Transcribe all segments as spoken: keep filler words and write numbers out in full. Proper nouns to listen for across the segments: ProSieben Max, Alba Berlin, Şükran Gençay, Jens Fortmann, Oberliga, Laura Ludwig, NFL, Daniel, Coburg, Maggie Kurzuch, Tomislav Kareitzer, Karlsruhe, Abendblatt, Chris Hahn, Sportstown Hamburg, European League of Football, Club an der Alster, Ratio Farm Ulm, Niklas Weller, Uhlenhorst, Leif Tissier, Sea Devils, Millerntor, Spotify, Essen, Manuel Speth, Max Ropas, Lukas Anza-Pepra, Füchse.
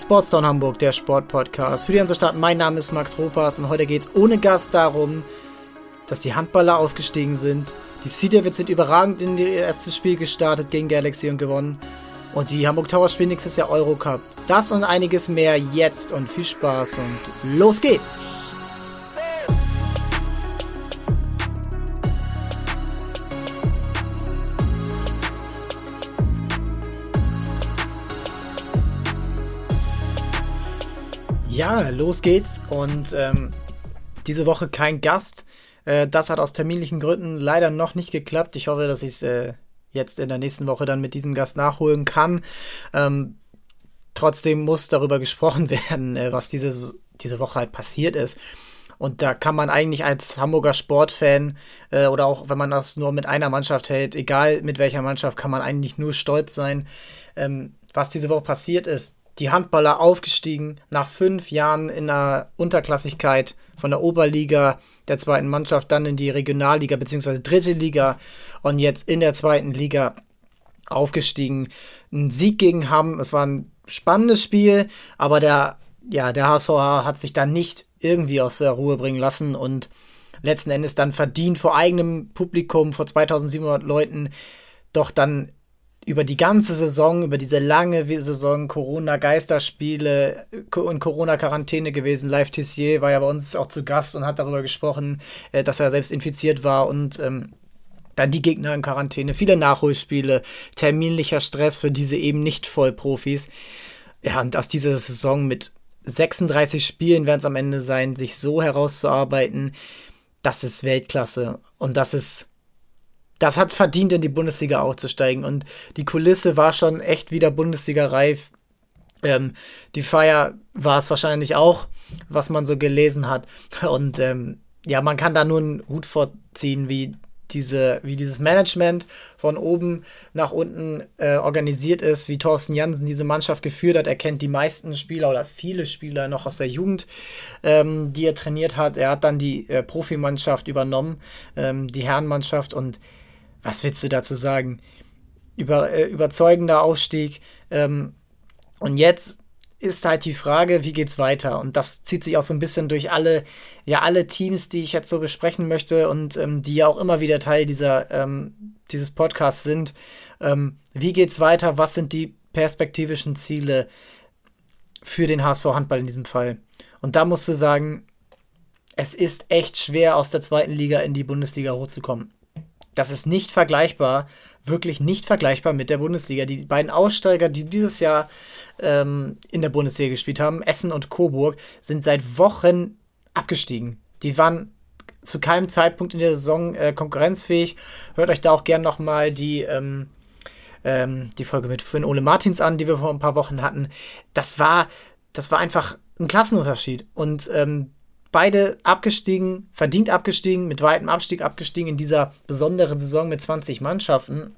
Sportstown Hamburg, der Sportpodcast für die ganze Stadt. Mein Name ist Max Ropas und heute geht's ohne Gast darum, dass die Handballer aufgestiegen sind. Die Sea Devils sind überragend in ihr erstes Spiel gestartet gegen Galaxy und gewonnen. Und die Hamburg Towers spielen nächstes Jahr Eurocup. Das und einiges mehr jetzt und viel Spaß und los geht's! Ja, los geht's und ähm, diese Woche kein Gast. Äh, das hat aus terminlichen Gründen leider noch nicht geklappt. Ich hoffe, dass ich es äh, jetzt in der nächsten Woche dann mit diesem Gast nachholen kann. Ähm, trotzdem muss darüber gesprochen werden, äh, was dieses, diese Woche halt passiert ist. Und da kann man eigentlich als Hamburger Sportfan äh, oder auch wenn man das nur mit einer Mannschaft hält, egal mit welcher Mannschaft, kann man eigentlich nur stolz sein, ähm, was diese Woche passiert ist. Die Handballer aufgestiegen, nach fünf Jahren in der Unterklassigkeit von der Oberliga, der zweiten Mannschaft, dann in die Regionalliga bzw. dritte Liga und jetzt in der zweiten Liga aufgestiegen. Ein Sieg gegen Hamm, es war ein spannendes Spiel, aber der, ja, der H S V hat sich da nicht irgendwie aus der Ruhe bringen lassen und letzten Endes dann verdient vor eigenem Publikum, vor zweitausendsiebenhundert Leuten, doch dann über die ganze Saison, über diese lange Saison, Corona-Geisterspiele und Corona-Quarantäne gewesen. Leif Tissier war ja bei uns auch zu Gast und hat darüber gesprochen, dass er selbst infiziert war und ähm, dann die Gegner in Quarantäne, viele Nachholspiele, terminlicher Stress für diese eben nicht Vollprofis. Ja, und aus dieser Saison mit sechsunddreißig Spielen werden es am Ende sein, sich so herauszuarbeiten, das ist Weltklasse und das ist Das hat verdient, in die Bundesliga aufzusteigen. Und die Kulisse war schon echt wieder Bundesliga-reif. Ähm, die Feier war es wahrscheinlich auch, was man so gelesen hat. Und ähm, ja, man kann da nur einen Hut vorziehen, wie, diese, wie dieses Management von oben nach unten äh, organisiert ist, wie Thorsten Jansen diese Mannschaft geführt hat. Er kennt die meisten Spieler oder viele Spieler noch aus der Jugend, ähm, die er trainiert hat. Er hat dann die äh, Profimannschaft übernommen, ähm, die Herrenmannschaft und was willst du dazu sagen? Über, äh, überzeugender Aufstieg. Ähm, und jetzt ist halt die Frage, wie geht's weiter? Und das zieht sich auch so ein bisschen durch alle, ja, alle Teams, die ich jetzt so besprechen möchte und ähm, die ja auch immer wieder Teil dieser, ähm, dieses Podcasts sind. Ähm, wie geht's weiter? Was sind die perspektivischen Ziele für den H S V Handball in diesem Fall? Und da musst du sagen, es ist echt schwer, aus der zweiten Liga in die Bundesliga hochzukommen. Das ist nicht vergleichbar, wirklich nicht vergleichbar mit der Bundesliga. Die beiden Aussteiger, die dieses Jahr ähm, in der Bundesliga gespielt haben, Essen und Coburg, sind seit Wochen abgestiegen. Die waren zu keinem Zeitpunkt in der Saison äh, konkurrenzfähig. Hört euch da auch gern nochmal die, ähm, ähm, die Folge mit Finn Ole Martins an, die wir vor ein paar Wochen hatten. Das war, das war einfach ein Klassenunterschied. Und ähm, Beide abgestiegen, verdient abgestiegen, mit weitem Abstieg abgestiegen in dieser besonderen Saison mit zwanzig Mannschaften.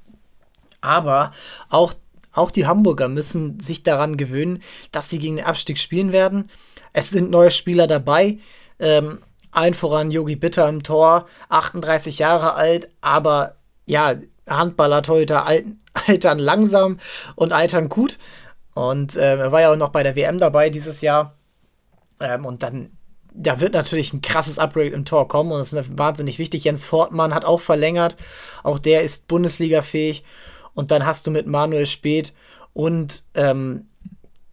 Aber auch, auch die Hamburger müssen sich daran gewöhnen, dass sie gegen den Abstieg spielen werden. Es sind neue Spieler dabei. Ähm, allen voran Jogi Bitter im Tor, achtunddreißig Jahre alt, aber ja, Handballer heute altern langsam und altern gut. Und äh, er war ja auch noch bei der W M dabei dieses Jahr. Ähm, und dann Da wird natürlich ein krasses Upgrade im Tor kommen und das ist wahnsinnig wichtig. Jens Fortmann hat auch verlängert, auch der ist Bundesliga-fähig. Und dann hast du mit Manuel Speth und ähm,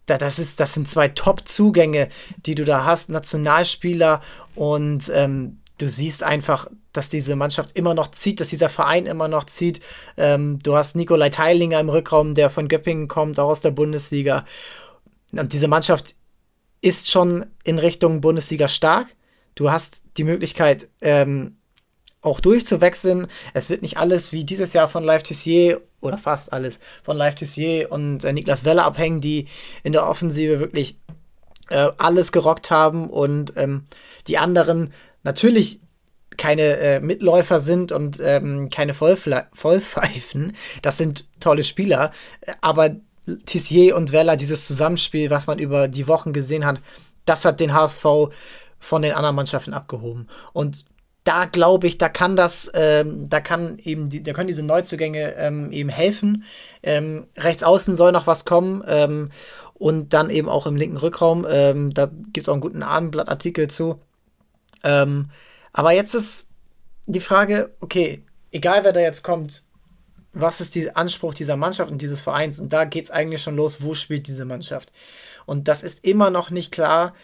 das, ist, das sind zwei Top-Zugänge, die du da hast, Nationalspieler. Und ähm, du siehst einfach, dass diese Mannschaft immer noch zieht, dass dieser Verein immer noch zieht. Ähm, du hast Nikolai Teilinger im Rückraum, der von Göppingen kommt, auch aus der Bundesliga. Und diese Mannschaft ist schon in Richtung Bundesliga stark. Du hast die Möglichkeit, ähm, auch durchzuwechseln. Es wird nicht alles wie dieses Jahr von Leif Tissier oder fast alles von Leif Tissier und äh, Niklas Weller abhängen, die in der Offensive wirklich äh, alles gerockt haben und ähm, die anderen natürlich keine äh, Mitläufer sind und ähm, keine Vollfla- Vollpfeifen. Das sind tolle Spieler, aber Tissier und Weller, dieses Zusammenspiel, was man über die Wochen gesehen hat, das hat den H S V von den anderen Mannschaften abgehoben. Und da glaube ich, da kann das, ähm, da kann eben, die, da können diese Neuzugänge ähm, eben helfen. Ähm, rechts außen soll noch was kommen ähm, und dann eben auch im linken Rückraum. Ähm, da gibt es auch einen guten Abendblattartikel zu. Ähm, aber jetzt ist die Frage, okay, egal wer da jetzt kommt, was ist der Anspruch dieser Mannschaft und dieses Vereins? Und da geht es eigentlich schon los, wo spielt diese Mannschaft? Und das ist immer noch nicht klar,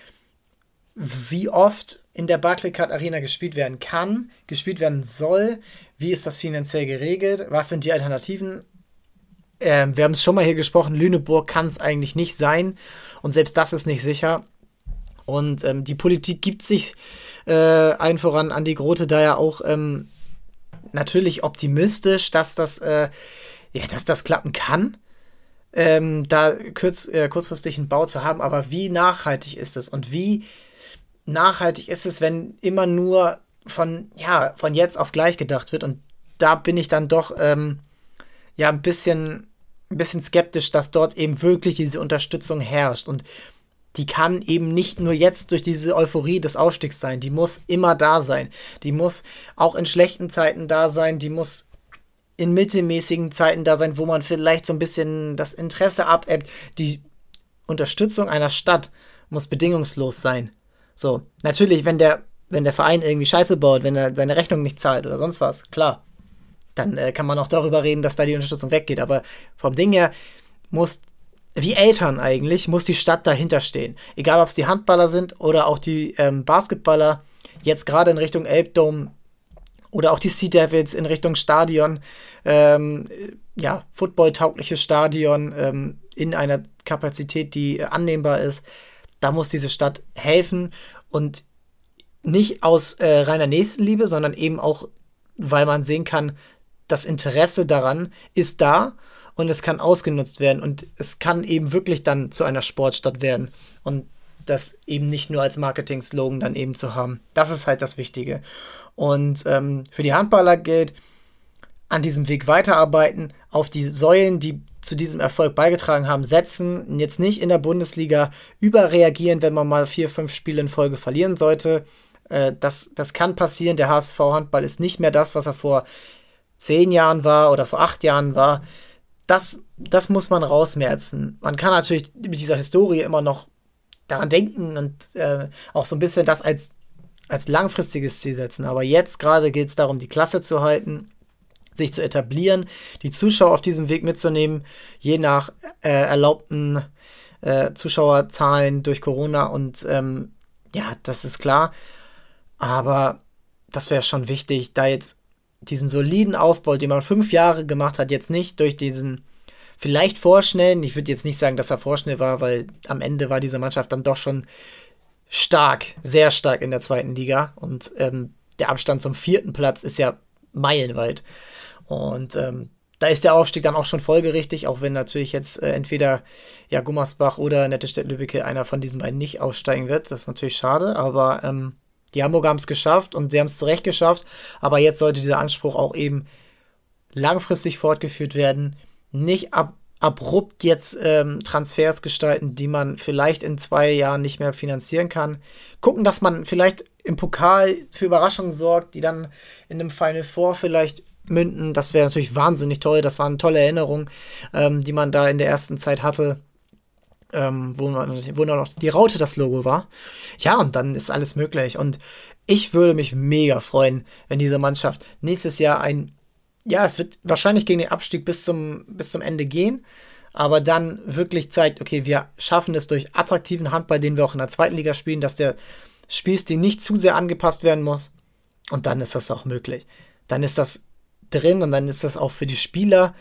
wie oft in der Barclaycard Arena gespielt werden kann, gespielt werden soll, wie ist das finanziell geregelt, was sind die Alternativen? Ähm, wir haben es schon mal hier gesprochen, Lüneburg kann es eigentlich nicht sein und selbst das ist nicht sicher. Und ähm, die Politik gibt sich äh, allen voran, Andi Grote da ja auch ähm, natürlich optimistisch, dass das, äh, ja, dass das klappen kann. Ähm, da kurz, äh, kurzfristig einen Bau zu haben, aber wie nachhaltig ist es und wie nachhaltig ist es, wenn immer nur von, ja, von jetzt auf gleich gedacht wird und da bin ich dann doch ähm, ja, ein bisschen, ein bisschen skeptisch, dass dort eben wirklich diese Unterstützung herrscht und die kann eben nicht nur jetzt durch diese Euphorie des Aufstiegs sein, die muss immer da sein, die muss auch in schlechten Zeiten da sein, die muss in mittelmäßigen Zeiten da sein, wo man vielleicht so ein bisschen das Interesse abebbt. Die Unterstützung einer Stadt muss bedingungslos sein. So, natürlich, wenn der, wenn der Verein irgendwie Scheiße baut, wenn er seine Rechnung nicht zahlt oder sonst was, klar, dann äh, kann man auch darüber reden, dass da die Unterstützung weggeht. Aber vom Ding her muss, wie Eltern eigentlich, muss die Stadt dahinter stehen. Egal, ob es die Handballer sind oder auch die ähm, Basketballer, jetzt gerade in Richtung Elbdom, oder auch die Sea Devils in Richtung Stadion, ähm, ja, footballtaugliches Stadion ähm, in einer Kapazität, die äh, annehmbar ist. Da muss diese Stadt helfen und nicht aus äh, reiner Nächstenliebe, sondern eben auch, weil man sehen kann, das Interesse daran ist da und es kann ausgenutzt werden und es kann eben wirklich dann zu einer Sportstadt werden und das eben nicht nur als Marketing-Slogan dann eben zu haben. Das ist halt das Wichtige. Und ähm, für die Handballer gilt, an diesem Weg weiterarbeiten, auf die Säulen, die zu diesem Erfolg beigetragen haben, setzen, jetzt nicht in der Bundesliga überreagieren, wenn man mal vier, fünf Spiele in Folge verlieren sollte. Äh, das, das kann passieren. Der H S V-Handball ist nicht mehr das, was er vor zehn Jahren war oder vor acht Jahren war. Das, das muss man rausmerzen. Man kann natürlich mit dieser Historie immer noch daran denken und äh, auch so ein bisschen das als als langfristiges Ziel setzen. Aber jetzt gerade geht es darum, die Klasse zu halten, sich zu etablieren, die Zuschauer auf diesem Weg mitzunehmen, je nach äh, erlaubten äh, Zuschauerzahlen durch Corona. Und ähm, ja, das ist klar. Aber das wäre schon wichtig, da jetzt diesen soliden Aufbau, den man fünf Jahre gemacht hat, jetzt nicht durch diesen vielleicht vorschnellen, ich würde jetzt nicht sagen, dass er vorschnell war, weil am Ende war diese Mannschaft dann doch schon stark, sehr stark in der zweiten Liga und ähm, der Abstand zum vierten Platz ist ja meilenweit und ähm, da ist der Aufstieg dann auch schon folgerichtig, auch wenn natürlich jetzt äh, entweder ja, Gummersbach oder Nettelstedt-Lübbecke einer von diesen beiden nicht aufsteigen wird, das ist natürlich schade, aber ähm, die Hamburger haben es geschafft und sie haben es zu Recht geschafft, aber jetzt sollte dieser Anspruch auch eben langfristig fortgeführt werden, nicht ab abrupt jetzt ähm, Transfers gestalten, die man vielleicht in zwei Jahren nicht mehr finanzieren kann. Gucken, dass man vielleicht im Pokal für Überraschungen sorgt, die dann in einem Final Four vielleicht münden. Das wäre natürlich wahnsinnig toll. Das waren tolle Erinnerungen, ähm, die man da in der ersten Zeit hatte, ähm, wo, man, wo noch die Raute das Logo war. Ja, und dann ist alles möglich. Und ich würde mich mega freuen, wenn diese Mannschaft nächstes Jahr ein Ja, es wird wahrscheinlich gegen den Abstieg bis zum, bis zum Ende gehen, aber dann wirklich zeigt, okay, wir schaffen es durch attraktiven Handball, den wir auch in der zweiten Liga spielen, dass der Spielstil nicht zu sehr angepasst werden muss und dann ist das auch möglich. Dann ist das drin und dann ist das auch für die Spieler,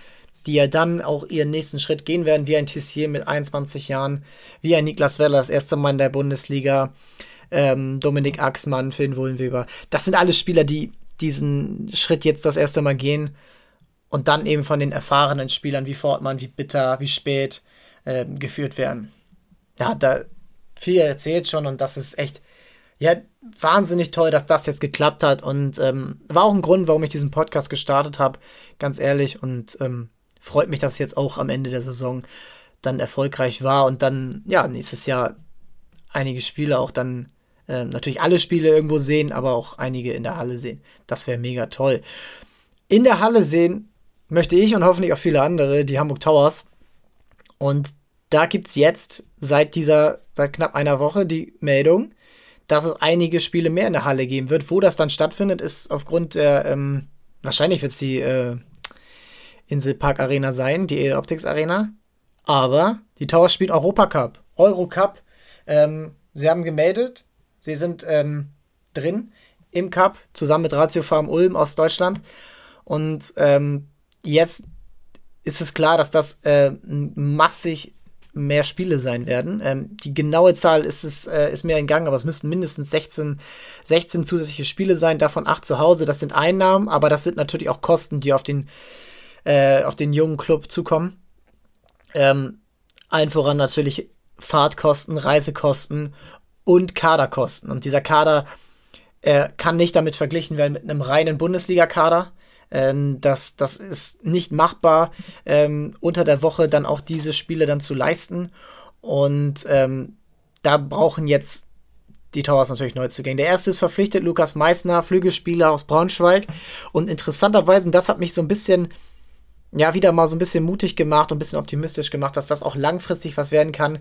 die ja dann auch ihren nächsten Schritt gehen werden, wie ein Tissier mit einundzwanzig Jahren, wie ein Niklas Weller, das erste Mal in der Bundesliga, ähm, Dominik Axmann, Finn Ole Martins. Das sind alles Spieler, die diesen Schritt jetzt das erste Mal gehen und dann eben von den erfahrenen Spielern wie Fortmann, wie Bitter, wie Speth äh, geführt werden. Ja, da viel erzählt schon und das ist echt ja, wahnsinnig toll, dass das jetzt geklappt hat und ähm, war auch ein Grund, warum ich diesen Podcast gestartet habe, ganz ehrlich und ähm, freut mich, dass es jetzt auch am Ende der Saison dann erfolgreich war und dann, ja, nächstes Jahr einige Spiele auch dann natürlich alle Spiele irgendwo sehen, aber auch einige in der Halle sehen. Das wäre mega toll. In der Halle sehen möchte ich und hoffentlich auch viele andere die Hamburg Towers. Und da gibt es jetzt seit dieser, seit knapp einer Woche die Meldung, dass es einige Spiele mehr in der Halle geben wird. Wo das dann stattfindet, ist aufgrund der, ähm, wahrscheinlich wird es die äh, Inselpark-Arena sein, die E-Optics-Arena. Aber die Towers spielen Europacup, Eurocup. Ähm, sie haben gemeldet, sie sind ähm, drin im Cup, zusammen mit Ratio Farm Ulm aus Deutschland. Und ähm, jetzt ist es klar, dass das äh, massig mehr Spiele sein werden. Ähm, die genaue Zahl ist es äh, ist mir entgangen, aber es müssten mindestens sechzehn zusätzliche Spiele sein, davon acht zu Hause. Das sind Einnahmen, aber das sind natürlich auch Kosten, die auf den, äh, auf den jungen Club zukommen. Ähm, allen voran natürlich Fahrtkosten, Reisekosten und Kaderkosten. Und dieser Kader äh, kann nicht damit verglichen werden mit einem reinen Bundesliga-Kader. Ähm, das, das ist nicht machbar, ähm, unter der Woche dann auch diese Spiele dann zu leisten. Und ähm, da brauchen jetzt die Towers natürlich Neuzugänge. Der erste ist verpflichtet, Lukas Meissner, Flügelspieler aus Braunschweig. Und interessanterweise, und das hat mich so ein bisschen, ja, wieder mal so ein bisschen mutig gemacht und ein bisschen optimistisch gemacht, dass das auch langfristig was werden kann.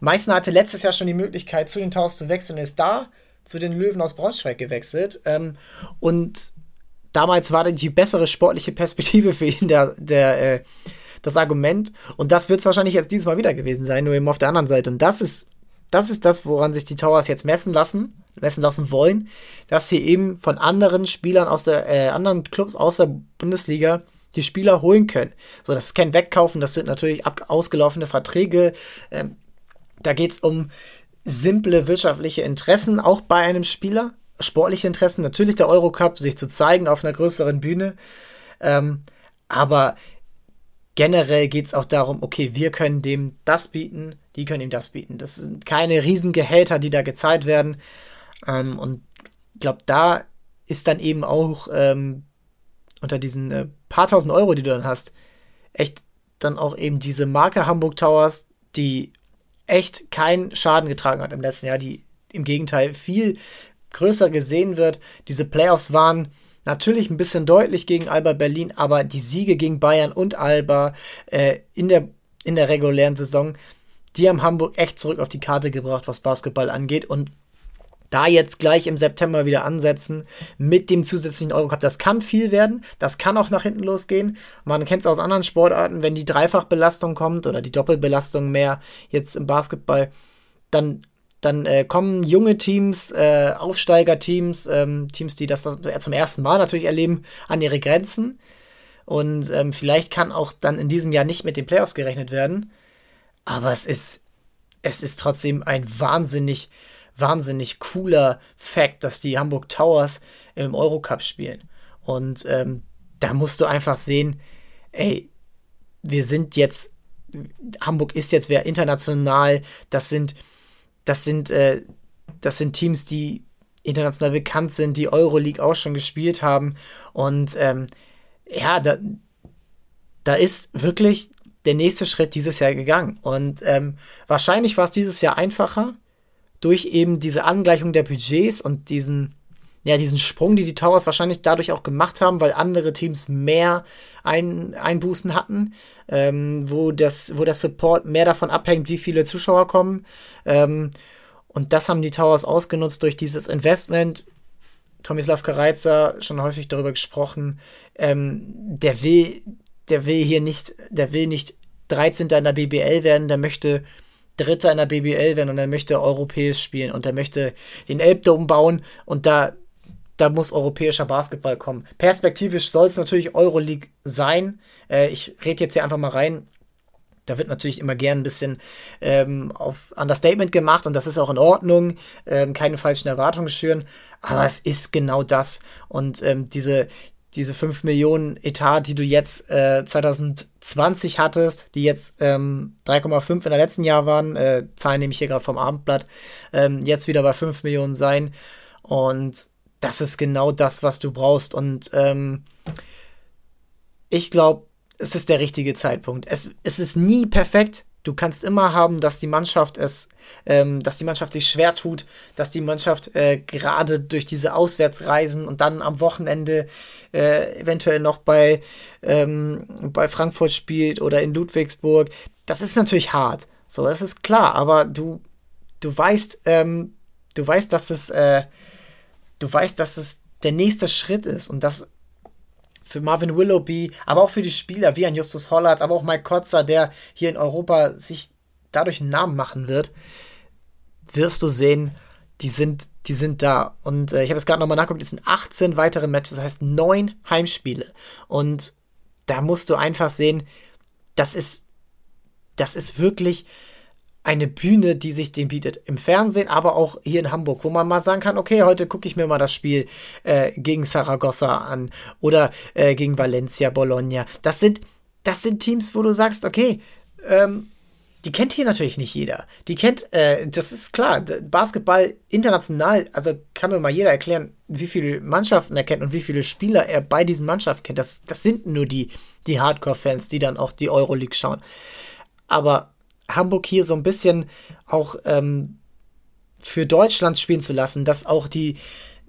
Meissner hatte letztes Jahr schon die Möglichkeit, zu den Towers zu wechseln und ist da zu den Löwen aus Braunschweig gewechselt. Ähm, und damals war die bessere sportliche Perspektive für ihn der, der, äh, das Argument. Und das wird es wahrscheinlich jetzt dieses Mal wieder gewesen sein, nur eben auf der anderen Seite. Und das ist das, ist das woran sich die Towers jetzt messen lassen, messen lassen wollen, dass sie eben von anderen Spielern aus der, äh, anderen Clubs aus der Bundesliga die Spieler holen können. So, das ist kein Wegkaufen, das sind natürlich ab- ausgelaufene Verträge. Ähm, da geht es um simple wirtschaftliche Interessen, auch bei einem Spieler. Sportliche Interessen, natürlich der Eurocup, sich zu zeigen auf einer größeren Bühne. Ähm, aber generell geht es auch darum, okay, wir können dem das bieten, die können ihm das bieten. Das sind keine Riesengehälter, die da gezahlt werden. Ähm, und ich glaube, da ist dann eben auch ähm, unter diesen äh, paar tausend Euro, die du dann hast, echt dann auch eben diese Marke Hamburg Towers, die echt keinen Schaden getragen hat im letzten Jahr, die im Gegenteil viel größer gesehen wird. Diese Playoffs waren natürlich ein bisschen deutlich gegen Alba Berlin, aber die Siege gegen Bayern und Alba äh, in der, in der regulären Saison, die haben Hamburg echt zurück auf die Karte gebracht, was Basketball angeht. Und da jetzt gleich im September wieder ansetzen mit dem zusätzlichen Eurocup, das kann viel werden, das kann auch nach hinten losgehen. Man kennt es aus anderen Sportarten, wenn die Dreifachbelastung kommt oder die Doppelbelastung mehr jetzt im Basketball, dann Dann äh, kommen junge Teams, äh, Aufsteigerteams, ähm, Teams, die das, das zum ersten Mal natürlich erleben, an ihre Grenzen. Und ähm, vielleicht kann auch dann in diesem Jahr nicht mit den Playoffs gerechnet werden. Aber es ist, es ist trotzdem ein wahnsinnig, wahnsinnig cooler Fact, dass die Hamburg Towers im Eurocup spielen. Und ähm, da musst du einfach sehen, ey, wir sind jetzt, Hamburg ist jetzt wer international, das sind Das sind, äh, das sind Teams, die international bekannt sind, die Euroleague auch schon gespielt haben. Und ähm, ja, da, da ist wirklich der nächste Schritt dieses Jahr gegangen. Und ähm, wahrscheinlich war es dieses Jahr einfacher durch eben diese Angleichung der Budgets und diesen, ja, diesen Sprung, die die Towers wahrscheinlich dadurch auch gemacht haben, weil andere Teams mehr ein, Einbußen hatten, ähm, wo das, wo der Support mehr davon abhängt, wie viele Zuschauer kommen. Ähm, und das haben die Towers ausgenutzt durch dieses Investment. Tomislav Kareitzer, schon häufig darüber gesprochen, ähm, der will, der will hier nicht, der will nicht dreizehnter in der B B L werden, der möchte Dritter in der B B L werden und er möchte europäisch spielen und er möchte den Elbdom bauen und da Da muss europäischer Basketball kommen. Perspektivisch soll es natürlich Euroleague sein. Äh, ich rede jetzt hier einfach mal rein. Da wird natürlich immer gern ein bisschen ähm, auf Understatement gemacht und das ist auch in Ordnung. Ähm, keine falschen Erwartungen schüren. Aber es ist genau das. Und ähm, diese, diese fünf Millionen Etat, die du jetzt äh, zwanzig zwanzig hattest, die jetzt ähm, drei Komma fünf in der letzten Jahr waren, äh, Zahlen nehme ich hier gerade vom Abendblatt, ähm, jetzt wieder bei fünf Millionen sein. Und das ist genau das, was du brauchst. Und ähm, ich glaube, es ist der richtige Zeitpunkt. Es, es ist nie perfekt. Du kannst immer haben, dass die Mannschaft es, ähm, dass die Mannschaft sich schwer tut, dass die Mannschaft äh, gerade durch diese Auswärtsreisen und dann am Wochenende äh, eventuell noch bei, ähm, bei Frankfurt spielt oder in Ludwigsburg. Das ist natürlich hart. So, das ist klar, aber du, du weißt, ähm, du weißt, dass es, äh, du weißt, dass es der nächste Schritt ist und das für Marvin Willoughby, aber auch für die Spieler wie ein Justus Hollatz, aber auch Mike Kotzer, der hier in Europa sich dadurch einen Namen machen wird, wirst du sehen, die sind, die sind da. Und äh, ich habe es gerade nochmal nachgeguckt, es sind achtzehn weitere Matches, das heißt neun Heimspiele. Und da musst du einfach sehen, das ist, das ist wirklich eine Bühne, die sich dem bietet. Im Fernsehen, aber auch hier in Hamburg, wo man mal sagen kann, okay, heute gucke ich mir mal das Spiel äh, gegen Saragossa an oder äh, gegen Valencia, Bologna. Das sind, das sind Teams, wo du sagst, okay, ähm, die kennt hier natürlich nicht jeder. Die kennt, äh, das ist klar, Basketball international, also kann mir mal jeder erklären, wie viele Mannschaften er kennt und wie viele Spieler er bei diesen Mannschaften kennt. Das, das sind nur die, die Hardcore-Fans, die dann auch die Euroleague schauen. Aber Hamburg hier so ein bisschen auch ähm, für Deutschland spielen zu lassen, dass auch die,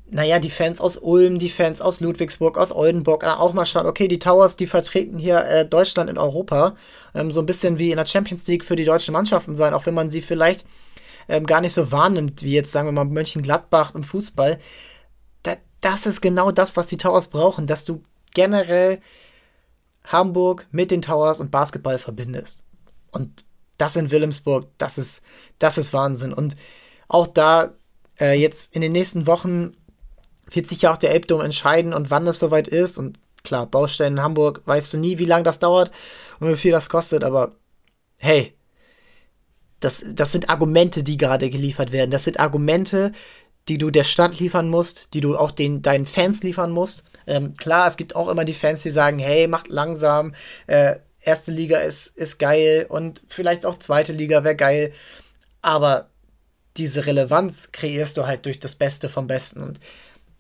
naja, die Fans aus Ulm, die Fans aus Ludwigsburg, aus Oldenburg, äh, auch mal schauen, okay, die Towers, die vertreten hier äh, Deutschland in Europa, ähm, so ein bisschen wie in der Champions League für die deutschen Mannschaften sein, auch wenn man sie vielleicht ähm, gar nicht so wahrnimmt, wie jetzt, sagen wir mal, Mönchengladbach im Fußball. Da, das ist genau das, was die Towers brauchen, dass du generell Hamburg mit den Towers und Basketball verbindest. Und das in Wilhelmsburg, das ist, das ist Wahnsinn. Und auch da äh, jetzt in den nächsten Wochen wird sich ja auch der Elbdom entscheiden und wann es soweit ist. Und klar, Baustellen in Hamburg, weißt du nie, wie lange das dauert und wie viel das kostet. Aber hey, das, das sind Argumente, die gerade geliefert werden. Das sind Argumente, die du der Stadt liefern musst, die du auch den, deinen Fans liefern musst. Ähm, klar, es gibt auch immer die Fans, die sagen, hey, macht langsam, äh, erste Liga ist, ist geil und vielleicht auch zweite Liga wäre geil, aber diese Relevanz kreierst du halt durch das Beste vom Besten und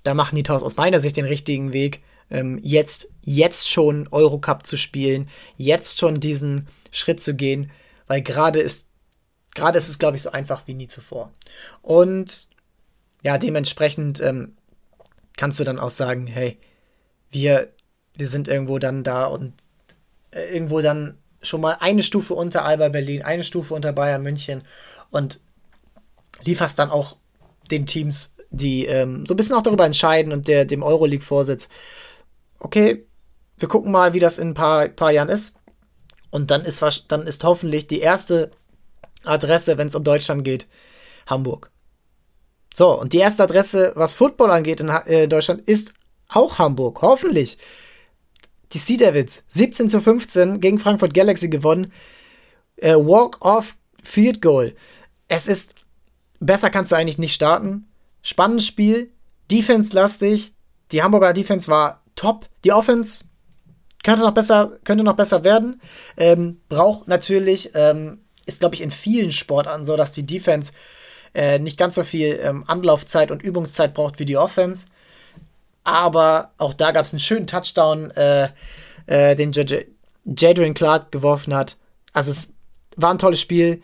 da machen die Towers aus meiner Sicht den richtigen Weg, ähm, jetzt, jetzt schon Eurocup zu spielen, jetzt schon diesen Schritt zu gehen, weil gerade ist, gerade ist es, glaube ich, so einfach wie nie zuvor. Und ja, dementsprechend ähm, kannst du dann auch sagen, hey, wir, wir sind irgendwo dann da und irgendwo dann schon mal eine Stufe unter Alba Berlin, eine Stufe unter Bayern München und lieferst dann auch den Teams, die ähm, so ein bisschen auch darüber entscheiden und der, dem Euroleague-Vorsitz, okay, wir gucken mal, wie das in ein paar, paar Jahren ist und dann ist, dann ist hoffentlich die erste Adresse, wenn es um Deutschland geht, Hamburg. So, und die erste Adresse, was Football angeht in äh, Deutschland, ist auch Hamburg, hoffentlich. Die Sea Devils, siebzehn zu fünfzehn gegen Frankfurt Galaxy gewonnen. Äh, Walk-off Field Goal. Es ist, besser kannst du eigentlich nicht starten. Spannendes Spiel, Defense-lastig. Die Hamburger Defense war top. Die Offense könnte noch besser, könnte noch besser werden. Ähm, braucht natürlich, ähm, ist glaube ich in vielen Sportarten so, dass die Defense äh, nicht ganz so viel ähm, Anlaufzeit und Übungszeit braucht wie die Offense. Aber auch da gab es einen schönen Touchdown, äh, äh, den Jadrian Clark geworfen hat. Also es war ein tolles Spiel.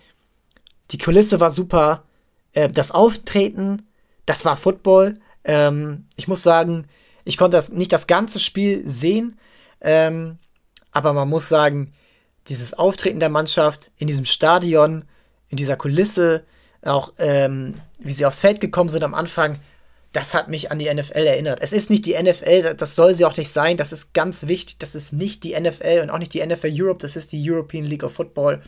Die Kulisse war super. Äh, das Auftreten, das war Football. Ähm, ich muss sagen, ich konnte das, nicht das ganze Spiel sehen. Ähm, aber man muss sagen, dieses Auftreten der Mannschaft in diesem Stadion, in dieser Kulisse, auch ähm, wie sie aufs Feld gekommen sind am Anfang, das hat mich an die N F L erinnert. Es ist nicht die N F L, das soll sie auch nicht sein, das ist ganz wichtig, das ist nicht die N F L und auch nicht die N F L Europe, das ist die European League of Football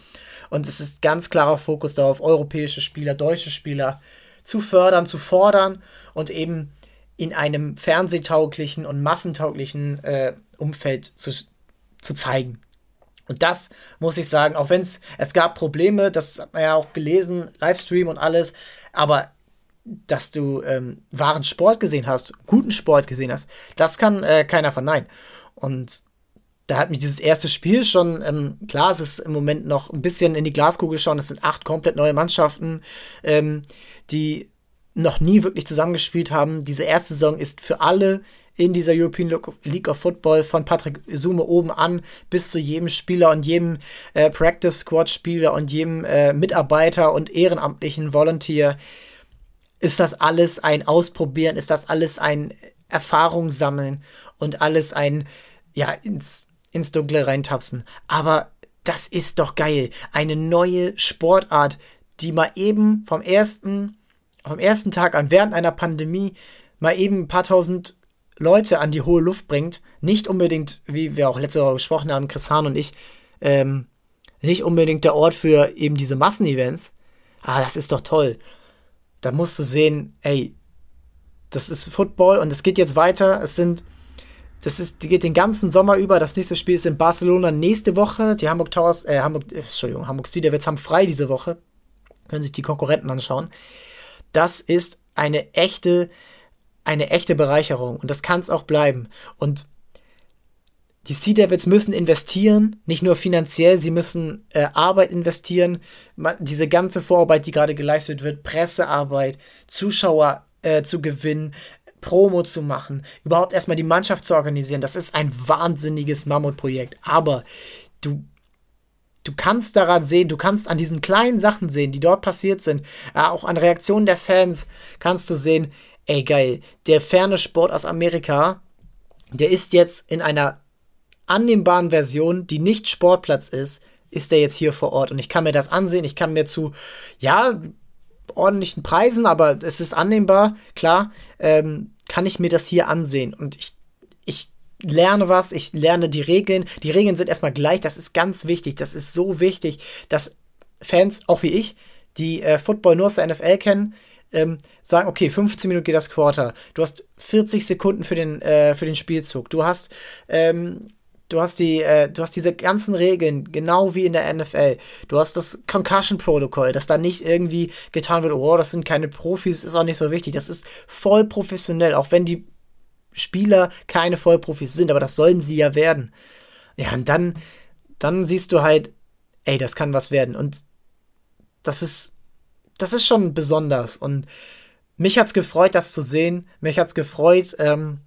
und es ist ganz klarer Fokus darauf, europäische Spieler, deutsche Spieler zu fördern, zu fordern und eben in einem fernsehtauglichen und massentauglichen äh, Umfeld zu, zu zeigen. Und das muss ich sagen, auch wenn es, es gab Probleme, das hat man ja auch gelesen, Livestream und alles, aber dass du ähm, wahren Sport gesehen hast, guten Sport gesehen hast, das kann äh, keiner verneinen. Und da hat mich dieses erste Spiel schon, ähm, klar, es ist im Moment noch ein bisschen in die Glaskugel schauen, es sind acht komplett neue Mannschaften, ähm, die noch nie wirklich zusammengespielt haben. Diese erste Saison ist für alle in dieser European League of Football von Patrick Summe oben an bis zu jedem Spieler und jedem äh, Practice-Squad-Spieler und jedem äh, Mitarbeiter und ehrenamtlichen Volunteer. Ist das alles ein Ausprobieren? Ist das alles ein Erfahrung sammeln und alles ein, ja, ins, ins Dunkle reintapsen? Aber Das ist doch geil. Eine neue Sportart, die mal eben vom ersten, vom ersten Tag an, während einer Pandemie, mal eben ein paar tausend Leute an die hohe Luft bringt. Nicht unbedingt, wie wir auch letzte Woche gesprochen haben, Chris Hahn und ich, ähm, nicht unbedingt der Ort für eben diese Massenevents. Ah, das ist doch toll. Da musst du sehen, ey, das ist Football und es geht jetzt weiter. Es sind, das ist, geht den ganzen Sommer über. Das nächste Spiel ist in Barcelona nächste Woche. Die Hamburg Towers, äh, Hamburg, Entschuldigung, Hamburg Sea Devils haben frei diese Woche. Können sich die Konkurrenten anschauen. Das ist eine echte, eine echte Bereicherung und das kann es auch bleiben. Und die Sea Devils müssen investieren, nicht nur finanziell, sie müssen äh, Arbeit investieren. Man, diese ganze Vorarbeit, die gerade geleistet wird, Pressearbeit, Zuschauer äh, zu gewinnen, Promo zu machen, überhaupt erstmal die Mannschaft zu organisieren, das ist ein wahnsinniges Mammutprojekt. Aber du, du kannst daran sehen, du kannst an diesen kleinen Sachen sehen, die dort passiert sind, äh, auch an Reaktionen der Fans kannst du sehen, ey geil, der ferne Sport aus Amerika, der ist jetzt in einer annehmbaren Version, die nicht Sportplatz ist, ist der jetzt hier vor Ort. Und ich kann mir das ansehen, ich kann mir zu, ja, ordentlichen Preisen, aber es ist annehmbar, klar, ähm, kann ich mir das hier ansehen. Und ich, ich lerne was, ich lerne die Regeln. Die Regeln sind erstmal gleich, das ist ganz wichtig, das ist so wichtig, dass Fans, auch wie ich, die äh, Football nur aus der N F L kennen, Ähm, sagen, okay, fünfzehn Minuten geht das Quarter, du hast vierzig Sekunden für den, äh, für den Spielzug, du hast, ähm, du hast die, äh, du hast diese ganzen Regeln, genau wie in der N F L, du hast das Concussion-Protokoll, dass da nicht irgendwie getan wird, oh, das sind keine Profis, ist auch nicht so wichtig, das ist voll professionell, auch wenn die Spieler keine Vollprofis sind, aber das sollen sie ja werden. Ja, und dann, dann siehst du halt, ey, das kann was werden und das ist Das ist schon besonders und mich hat's gefreut, das zu sehen. Mich hat's gefreut, ähm,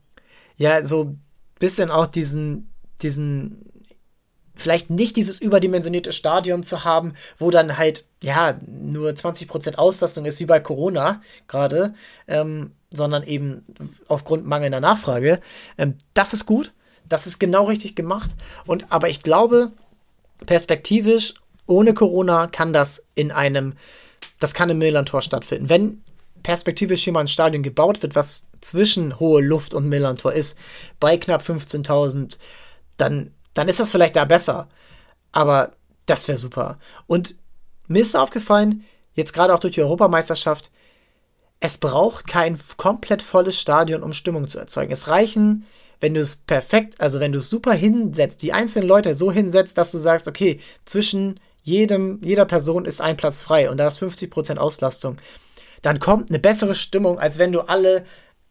ja, so ein bisschen auch diesen, diesen, vielleicht nicht dieses überdimensionierte Stadion zu haben, wo dann halt, ja, nur zwanzig Prozent Auslastung ist, wie bei Corona gerade, ähm, sondern eben aufgrund mangelnder Nachfrage. Ähm, das ist gut, das ist genau richtig gemacht und, aber ich glaube, perspektivisch, ohne Corona kann das in einem Das kann im Millerntor stattfinden. Wenn perspektivisch hier mal ein Stadion gebaut wird, was zwischen hohe Luft und Millerntor ist, bei knapp fünfzehntausend, dann, dann ist das vielleicht da besser. Aber das wäre super. Und mir ist aufgefallen, jetzt gerade auch durch die Europameisterschaft, es braucht kein komplett volles Stadion, um Stimmung zu erzeugen. Es reichen, wenn du es perfekt, also wenn du es super hinsetzt, die einzelnen Leute so hinsetzt, dass du sagst, okay, zwischen Jedem, jeder Person ist ein Platz frei und da ist fünfzig Prozent Auslastung, dann kommt eine bessere Stimmung, als wenn du alle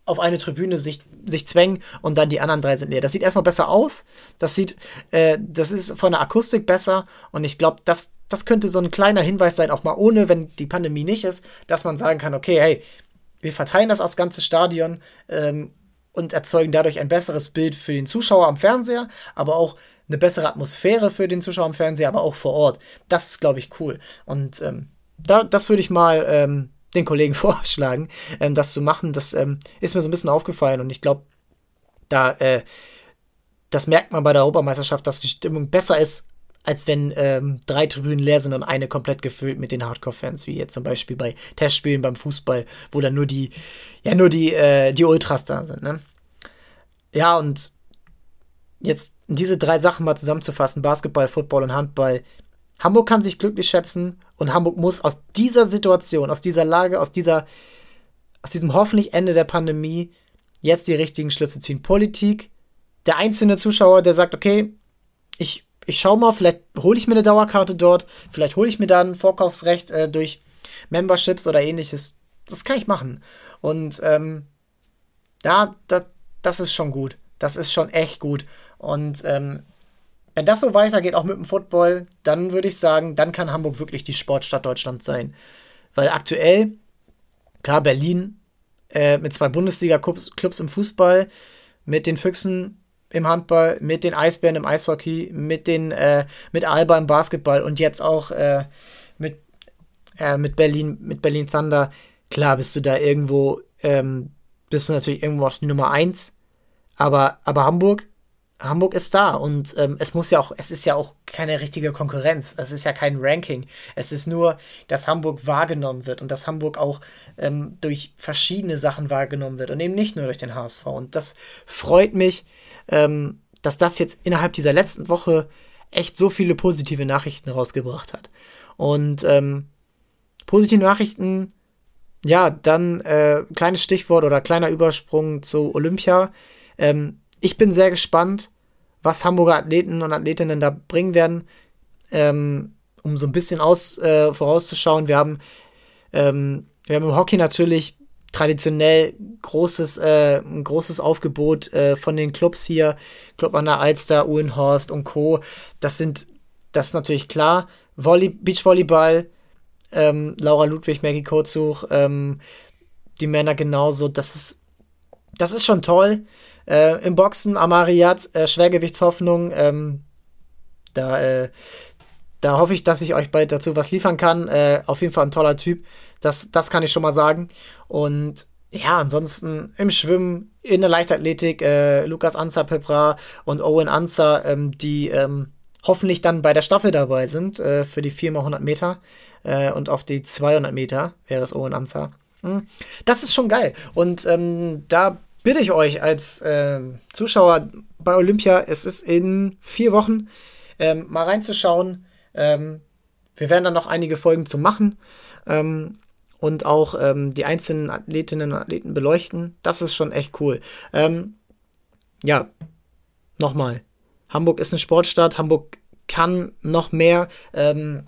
auf eine Tribüne sich, sich zwängen und dann die anderen drei sind leer. Das sieht erstmal besser aus, das sieht, äh, das ist von der Akustik besser und ich glaube, das, das könnte so ein kleiner Hinweis sein, auch mal ohne, wenn die Pandemie nicht ist, dass man sagen kann, okay, hey, wir verteilen das aufs ganze Stadion ähm, und erzeugen dadurch ein besseres Bild für den Zuschauer am Fernseher, aber auch eine bessere Atmosphäre für den Zuschauer im Fernseher, aber auch vor Ort. Das ist, glaube ich, cool. Und ähm, da, das würde ich mal ähm, den Kollegen vorschlagen, ähm, das zu machen. Das ähm, ist mir so ein bisschen aufgefallen und ich glaube, da äh, das merkt man bei der Europameisterschaft, dass die Stimmung besser ist, als wenn ähm, drei Tribünen leer sind und eine komplett gefüllt mit den Hardcore-Fans, wie jetzt zum Beispiel bei Testspielen beim Fußball, wo dann nur die, ja, nur die, äh, die Ultras da sind, ne? Ja, und jetzt diese drei Sachen mal zusammenzufassen, Basketball, Football und Handball. Hamburg kann sich glücklich schätzen und Hamburg muss aus dieser Situation, aus dieser Lage, aus dieser, aus diesem hoffentlich Ende der Pandemie jetzt die richtigen Schlüsse ziehen. Politik, der einzelne Zuschauer, der sagt, okay, ich, ich schau mal, vielleicht hole ich mir eine Dauerkarte dort, vielleicht hole ich mir dann ein Vorkaufsrecht äh, durch Memberships oder ähnliches. Das kann ich machen. Und ähm, ja, das, das ist schon gut. Das ist schon echt gut. Und ähm, wenn das so weitergeht, auch mit dem Football, dann würde ich sagen, dann kann Hamburg wirklich die Sportstadt Deutschland sein. Weil aktuell, klar, Berlin äh, mit zwei Bundesliga-Clubs Clubs im Fußball, mit den Füchsen im Handball, mit den Eisbären im Eishockey, mit den äh, mit Alba im Basketball und jetzt auch äh, mit, äh, mit, Berlin, mit Berlin Thunder. Klar bist du da irgendwo, ähm, bist du natürlich irgendwo auch die Nummer eins. Aber, aber Hamburg Hamburg ist da und ähm, es muss ja auch, es ist ja auch keine richtige Konkurrenz, es ist ja kein Ranking, es ist nur, dass Hamburg wahrgenommen wird und dass Hamburg auch ähm, durch verschiedene Sachen wahrgenommen wird und eben nicht nur durch den H S V. Und das freut mich, ähm, dass das jetzt innerhalb dieser letzten Woche echt so viele positive Nachrichten rausgebracht hat. Und ähm, positive Nachrichten, ja, dann äh, kleines Stichwort oder kleiner Übersprung zu Olympia. Ähm, Ich bin sehr gespannt, was Hamburger Athleten und Athletinnen da bringen werden, ähm, um so ein bisschen aus, äh, vorauszuschauen. Wir haben, ähm, wir haben im Hockey natürlich traditionell großes, äh, ein großes Aufgebot äh, von den Clubs hier, Club an der Alster, Uhlenhorst und Co. Das sind, das ist natürlich klar. Volley- Beachvolleyball, ähm, Laura Ludwig, Maggie Kurzuch, ähm, die Männer genauso. Das ist, das ist schon toll. Äh, im Boxen, Amariat, äh, Schwergewichtshoffnung, ähm, da, äh, da hoffe ich, dass ich euch bald dazu was liefern kann. Äh, auf jeden Fall ein toller Typ, das, das kann ich schon mal sagen. Und ja, ansonsten im Schwimmen, in der Leichtathletik, äh, Lukas Anza-Pepra und Owen Anza, ähm, die ähm, hoffentlich dann bei der Staffel dabei sind, äh, für die vier mal hundert Meter äh, und auf die zweihundert Meter wäre es Owen Anza. Hm. Das ist schon geil und ähm, da bitte ich euch als äh, Zuschauer bei Olympia, es ist in vier Wochen, ähm, mal reinzuschauen. Ähm, wir werden dann noch einige Folgen zu machen ähm, und auch ähm, die einzelnen Athletinnen und Athleten beleuchten. Das ist schon echt cool. Ähm, ja, nochmal. Hamburg ist eine Sportstadt. Hamburg kann noch mehr. Ähm,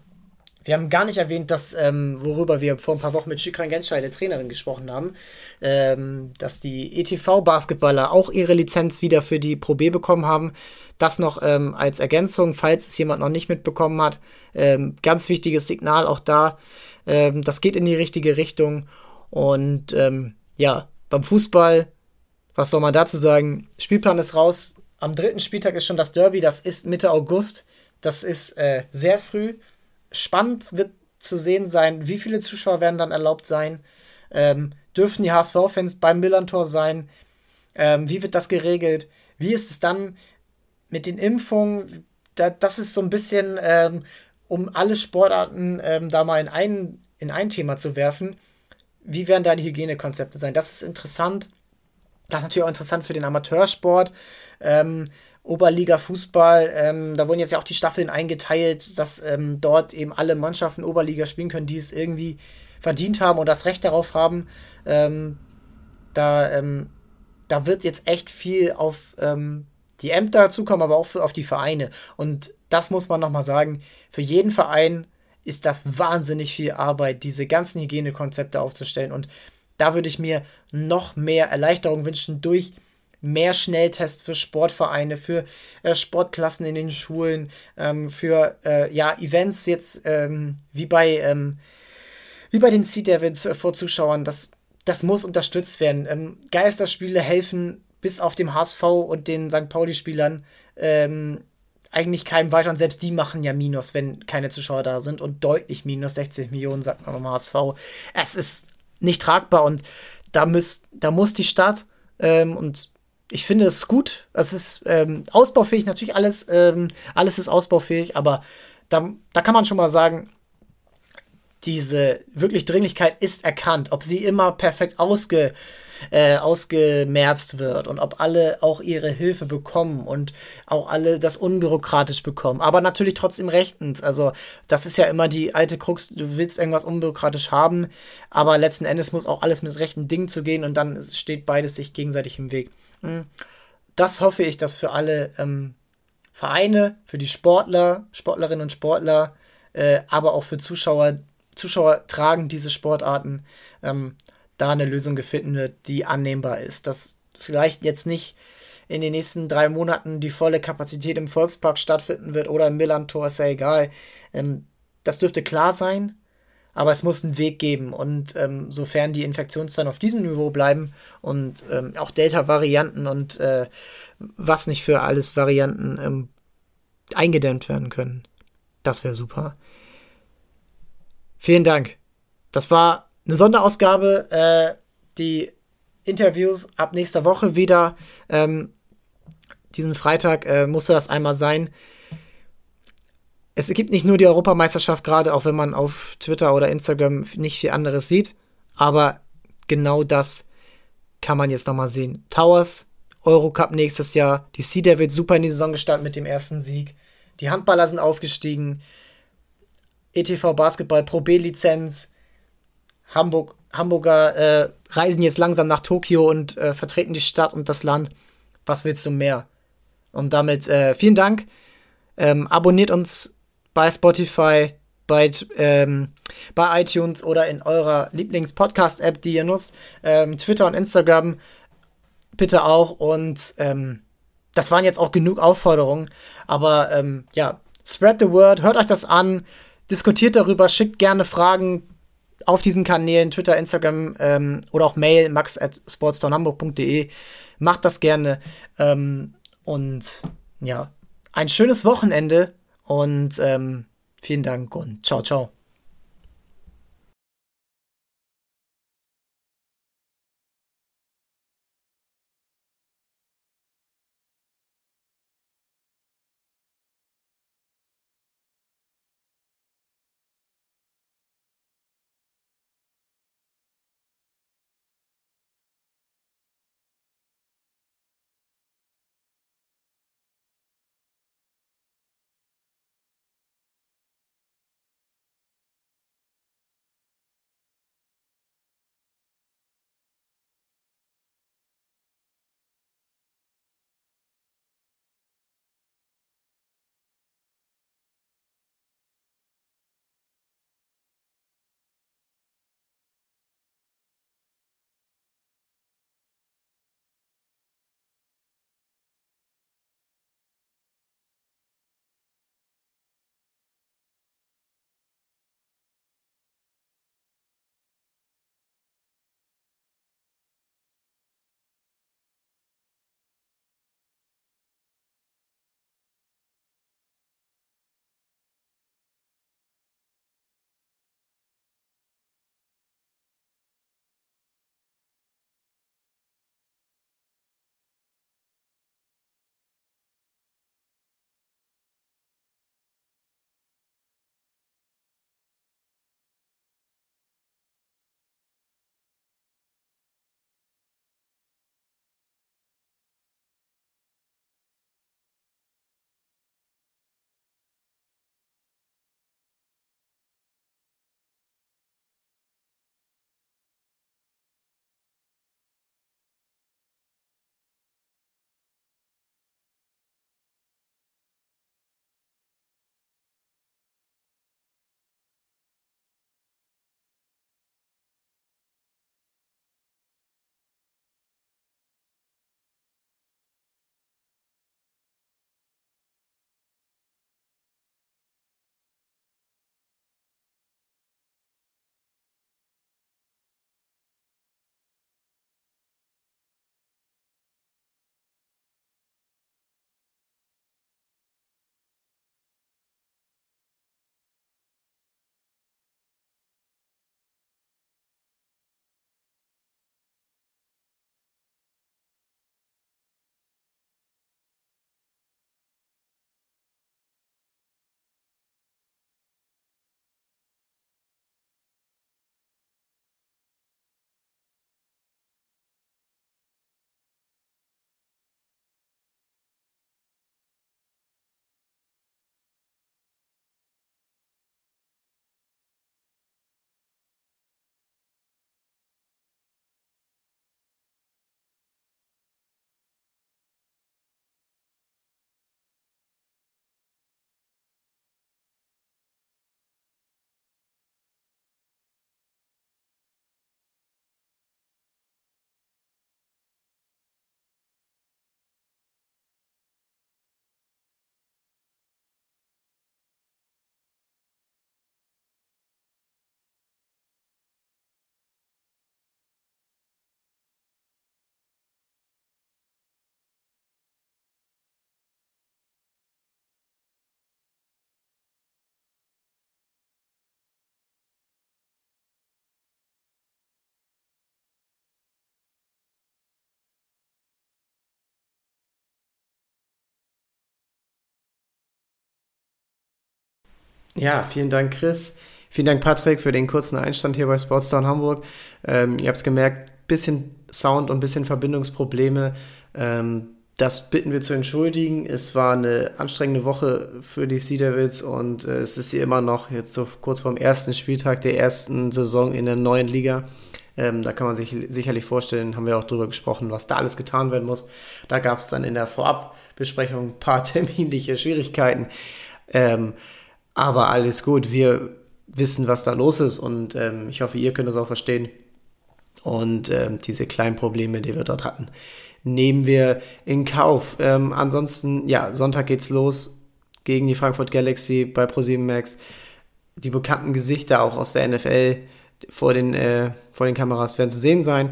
wir haben gar nicht erwähnt, dass, ähm, worüber wir vor ein paar Wochen mit Şükran Gençay, der Trainerin, gesprochen haben, ähm, dass die E T V-Basketballer auch ihre Lizenz wieder für die Pro B bekommen haben. Das noch ähm, als Ergänzung, falls es jemand noch nicht mitbekommen hat. Ähm, ganz wichtiges Signal auch da. Ähm, das geht in die richtige Richtung. Und ähm, ja, beim Fußball, was soll man dazu sagen? Spielplan ist raus. Am dritten Spieltag ist schon das Derby. Das ist Mitte August. Das ist äh, sehr früh. Spannend wird zu sehen sein, wie viele Zuschauer werden dann erlaubt sein, ähm, dürfen die H S V-Fans beim Millerntor sein, ähm, wie wird das geregelt, wie ist es dann mit den Impfungen, da, das ist so ein bisschen, ähm, um alle Sportarten ähm, da mal in ein, in ein Thema zu werfen, wie werden da die Hygienekonzepte sein, das ist interessant, das ist natürlich auch interessant für den Amateursport, ähm, Oberliga-Fußball, ähm, da wurden jetzt ja auch die Staffeln eingeteilt, dass ähm, dort eben alle Mannschaften Oberliga spielen können, die es irgendwie verdient haben und das Recht darauf haben. Ähm, da, ähm, da wird jetzt echt viel auf ähm, die Ämter zukommen, aber auch für, auf die Vereine. Und das muss man nochmal sagen, für jeden Verein ist das wahnsinnig viel Arbeit, diese ganzen Hygienekonzepte aufzustellen. Und da würde ich mir noch mehr Erleichterung wünschen durch mehr Schnelltests für Sportvereine, für äh, Sportklassen in den Schulen, ähm, für äh, ja, Events jetzt ähm, wie, bei, ähm, wie bei den Sea Devils äh, vor Zuschauern. Das, das muss unterstützt werden. Ähm, Geisterspiele helfen bis auf dem H S V und den Sankt Pauli-Spielern ähm, eigentlich keinem weiter. Und selbst die machen ja Minus, wenn keine Zuschauer da sind. Und deutlich Minus, sechzig Millionen, sagt man beim H S V. Es ist nicht tragbar und da, müsst, da muss die Stadt ähm, und ich finde es gut, es ist ähm, ausbaufähig, natürlich alles, ähm, alles ist ausbaufähig, aber da, da kann man schon mal sagen, diese wirklich Dringlichkeit ist erkannt, ob sie immer perfekt ausge, äh, ausgemerzt wird und ob alle auch ihre Hilfe bekommen und auch alle das unbürokratisch bekommen, aber natürlich trotzdem rechtens, also das ist ja immer die alte Krux, du willst irgendwas unbürokratisch haben, aber letzten Endes muss auch alles mit rechten Dingen zugehen und dann steht beides sich gegenseitig im Weg. Das hoffe ich, dass für alle ähm, Vereine, für die Sportler, Sportlerinnen und Sportler, äh, aber auch für Zuschauer, Zuschauer tragen diese Sportarten, ähm, da eine Lösung gefunden wird, die annehmbar ist. Dass vielleicht jetzt nicht in den nächsten drei Monaten die volle Kapazität im Volkspark stattfinden wird oder im Millerntor, ist ja egal. Ähm, das dürfte klar sein, aber es muss einen Weg geben und ähm, sofern die Infektionszahlen auf diesem Niveau bleiben und ähm, auch Delta-Varianten und äh, was nicht für alles Varianten ähm, eingedämmt werden können, das wäre super. Vielen Dank. Das war eine Sonderausgabe. Äh, die Interviews ab nächster Woche wieder. Ähm, diesen Freitag äh, musste das einmal sein. Es gibt nicht nur die Europameisterschaft gerade, auch wenn man auf Twitter oder Instagram nicht viel anderes sieht. Aber genau das kann man jetzt nochmal sehen. Towers, Eurocup nächstes Jahr. Die Sea Devils super in die Saison gestartet mit dem ersten Sieg. Die Handballer sind aufgestiegen. E T V Basketball, Pro B-Lizenz. Hamburg, Hamburger äh, reisen jetzt langsam nach Tokio und äh, vertreten die Stadt und das Land. Was willst du mehr? Und damit äh, vielen Dank. Ähm, abonniert uns bei Spotify, bei, ähm, bei iTunes oder in eurer Lieblings-Podcast-App, die ihr nutzt. Ähm, Twitter und Instagram bitte auch. Und ähm, das waren jetzt auch genug Aufforderungen. Aber ähm, ja, spread the word, hört euch das an, diskutiert darüber, schickt gerne Fragen auf diesen Kanälen, Twitter, Instagram ähm, oder auch Mail, max at sportstownhamburg punkt de. Macht das gerne. Ähm, und ja, ein schönes Wochenende und ähm, vielen Dank und ciao, ciao. Ja, vielen Dank, Chris. Vielen Dank, Patrick, für den kurzen Einstand hier bei Sportstown Hamburg. Ähm, ihr habt es gemerkt, bisschen Sound und bisschen Verbindungsprobleme. Ähm, das bitten wir zu entschuldigen. Es war eine anstrengende Woche für die Sea Devils und äh, es ist hier immer noch jetzt so kurz vorm ersten Spieltag der ersten Saison in der neuen Liga. Ähm, da kann man sich sicherlich vorstellen, haben wir auch drüber gesprochen, was da alles getan werden muss. Da gab es dann in der Vorabbesprechung ein paar terminliche Schwierigkeiten. Ähm, aber alles gut, wir wissen, was da los ist und ähm, ich hoffe, ihr könnt das auch verstehen. Und ähm, diese kleinen Probleme, die wir dort hatten, nehmen wir in Kauf. Ähm, ansonsten, ja, Sonntag geht's los gegen die Frankfurt Galaxy bei ProSieben Max. Die bekannten Gesichter auch aus der N F L vor den, äh, vor den Kameras werden zu sehen sein.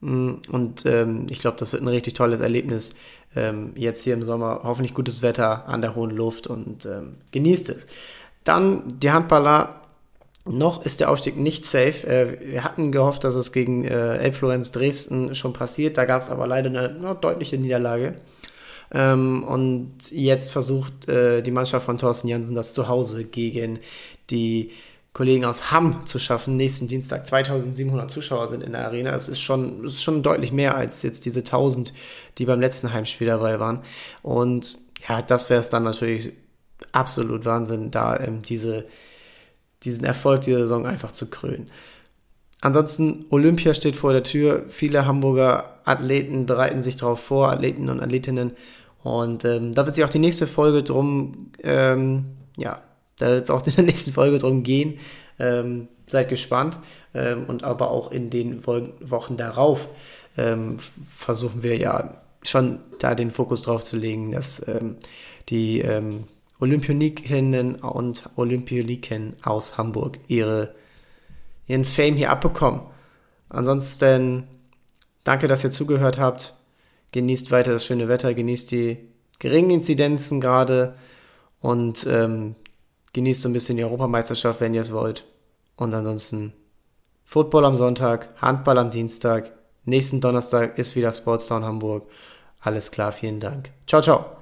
Und ähm, ich glaube, das wird ein richtig tolles Erlebnis. Ähm, jetzt hier im Sommer hoffentlich gutes Wetter an der hohen Luft und ähm, genießt es. Dann die Handballer. Noch ist der Aufstieg nicht safe. Äh, wir hatten gehofft, dass es gegen äh, Elbflorenz Dresden schon passiert. Da gab es aber leider eine no, deutliche Niederlage. Ähm, und jetzt versucht äh, die Mannschaft von Thorsten Jansen das zu Hause gegen die Kollegen aus Hamm zu schaffen. Nächsten Dienstag zweitausendsiebenhundert Zuschauer sind in der Arena. Es ist schon, es ist schon deutlich mehr als jetzt diese tausend, die beim letzten Heimspiel dabei waren. Und ja, das wäre es dann natürlich absolut Wahnsinn, da ähm, diese diesen Erfolg dieser Saison einfach zu krönen. Ansonsten, Olympia steht vor der Tür. Viele Hamburger Athleten bereiten sich darauf vor, Athleten und Athletinnen. Und ähm, da wird sich auch die nächste Folge drum, ähm, ja, da wird es auch in der nächsten Folge drum gehen. Ähm, seid gespannt. Ähm, und aber auch in den Wochen darauf ähm, versuchen wir ja schon da den Fokus drauf zu legen, dass ähm, die ähm, Olympioniken und Olympioniken aus Hamburg ihre, ihren Fame hier abbekommen. Ansonsten danke, dass ihr zugehört habt. Genießt weiter das schöne Wetter, genießt die geringen Inzidenzen gerade und ähm, genießt so ein bisschen die Europameisterschaft, wenn ihr es wollt. Und ansonsten Football am Sonntag, Handball am Dienstag. Nächsten Donnerstag ist wieder Sportstown Hamburg. Alles klar, vielen Dank. Ciao, ciao.